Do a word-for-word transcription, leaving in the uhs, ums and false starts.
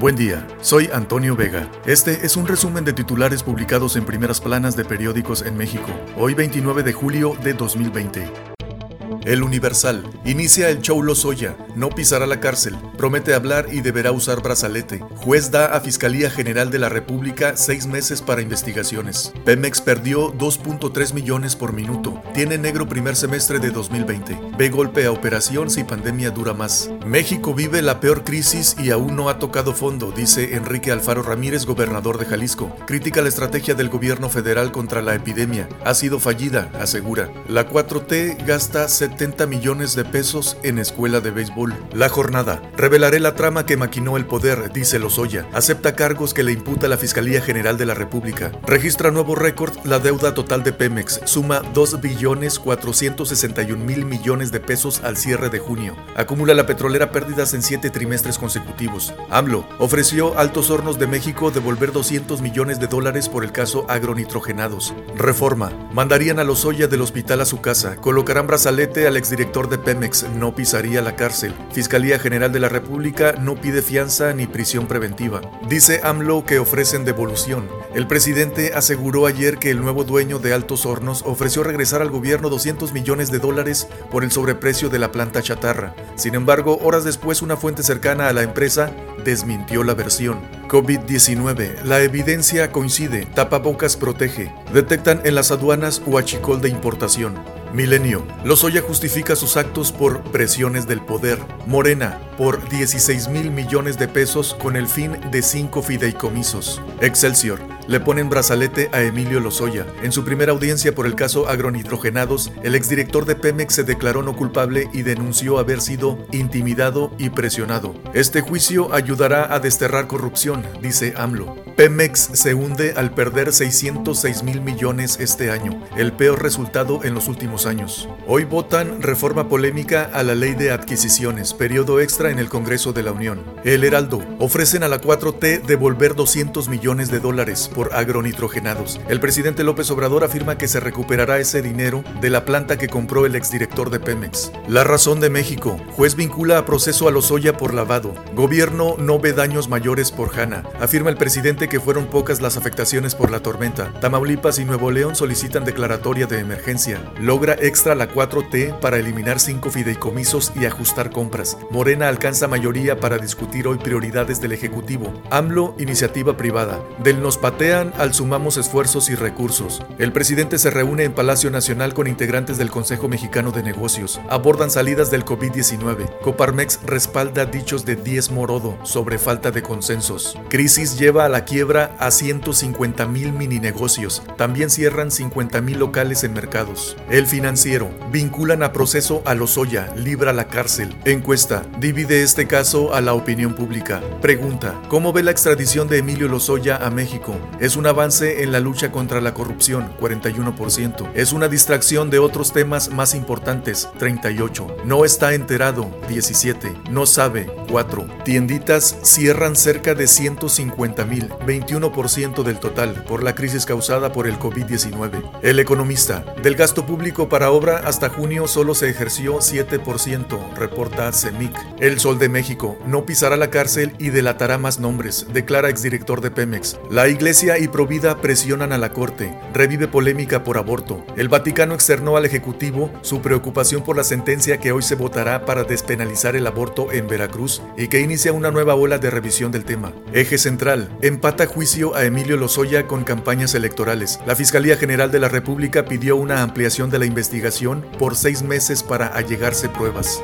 Buen día, soy Antonio Vega. Este es un resumen de titulares publicados en primeras planas de periódicos en México, hoy veintinueve de julio de dos mil veinte. El Universal. Inicia el show Lozoya. No pisará la cárcel. Promete hablar y deberá usar brazalete. Juez da a Fiscalía General de la República seis meses para investigaciones. Pemex perdió dos punto tres millones por minuto. Tiene negro primer semestre de dos mil veinte. Ve golpe a operación si pandemia dura más. México vive la peor crisis y aún no ha tocado fondo, dice Enrique Alfaro Ramírez, gobernador de Jalisco. Critica la estrategia del gobierno federal contra la epidemia. Ha sido fallida, asegura. La cuatro T gasta setenta millones de pesos en escuela de béisbol. La Jornada. Revelaré la trama que maquinó el poder, dice Lozoya. Acepta cargos que le imputa la Fiscalía General de la República. Registra nuevo récord la deuda total de Pemex. Suma dos billones cuatrocientos sesenta y un mil millones de pesos al cierre de junio. Acumula la petrolera pérdidas en siete trimestres consecutivos. AMLO ofreció Altos Hornos de México devolver doscientos millones de dólares por el caso Agronitrogenados. Reforma. Mandarían a Lozoya del hospital a su casa. Colocarán brazalete al exdirector de Pemex, no pisaría la cárcel. Fiscalía General de la República no pide fianza ni prisión preventiva. Dice AMLO que ofrecen devolución. El presidente aseguró ayer que el nuevo dueño de Altos Hornos ofreció regresar al gobierno doscientos millones de dólares por el sobreprecio de la planta chatarra. Sin embargo, horas después, una fuente cercana a la empresa desmintió la versión. COVID diecinueve. La evidencia coincide. Tapabocas protege. Detectan en las aduanas huachicol de importación. Milenio. Lozoya justifica sus actos por presiones del poder. Morena. Por dieciséis mil millones de pesos con el fin de cinco fideicomisos. Excelsior. Le ponen brazalete a Emilio Lozoya. En su primera audiencia por el caso Agronitrogenados, el exdirector de Pemex se declaró no culpable y denunció haber sido intimidado y presionado. Este juicio ayudará a desterrar corrupción, dice AMLO. Pemex se hunde al perder seiscientos seis mil millones este año, el peor resultado en los últimos años. Hoy votan reforma polémica a la ley de adquisiciones, periodo extra en el Congreso de la Unión. El Heraldo. Ofrecen a la cuatro T devolver doscientos millones de dólares por agronitrogenados. El presidente López Obrador afirma que se recuperará ese dinero de la planta que compró el exdirector de Pemex. La Razón de México. Juez vincula a proceso a Lozoya por lavado. Gobierno no ve daños mayores por Hanna. Afirma el presidente que fueron pocas las afectaciones por la tormenta. Tamaulipas y Nuevo León solicitan declaratoria de emergencia. Logra extra la cuatro T para eliminar cinco fideicomisos y ajustar compras. Morena alcanza mayoría para discutir hoy prioridades del Ejecutivo. AMLO, iniciativa privada. Del nos patea al sumamos esfuerzos y recursos. El presidente se reúne en Palacio Nacional con integrantes del Consejo Mexicano de Negocios. Abordan salidas del COVID diecinueve. Coparmex respalda dichos de diez Morodo sobre falta de consensos. Crisis lleva a la quiebra a ciento cincuenta mil mininegocios. También cierran cincuenta mil locales en mercados. El Financiero. Vinculan a proceso a Lozoya. Libra la cárcel. Encuesta. Divide este caso a la opinión pública. Pregunta. ¿Cómo ve la extradición de Emilio Lozoya a México? Es un avance en la lucha contra la corrupción, cuarenta y uno por ciento. Es una distracción de otros temas más importantes, treinta y ocho por ciento. No está enterado, diecisiete por ciento. No sabe, cuatro por ciento. Tienditas cierran cerca de ciento cincuenta mil, veintiuno por ciento del total, por la crisis causada por el COVID diecinueve. El Economista. Del gasto público para obra hasta junio solo se ejerció siete por ciento, reporta CEMIC. El Sol de México. No pisará la cárcel y delatará más nombres, declara exdirector de Pemex. La Iglesia Iglesia y Provida presionan a la Corte. Revive polémica por aborto. El Vaticano externó al Ejecutivo su preocupación por la sentencia que hoy se votará para despenalizar el aborto en Veracruz y que inicia una nueva ola de revisión del tema. Eje Central. Empata juicio a Emilio Lozoya con campañas electorales. La Fiscalía General de la República pidió una ampliación de la investigación por seis meses para allegarse pruebas.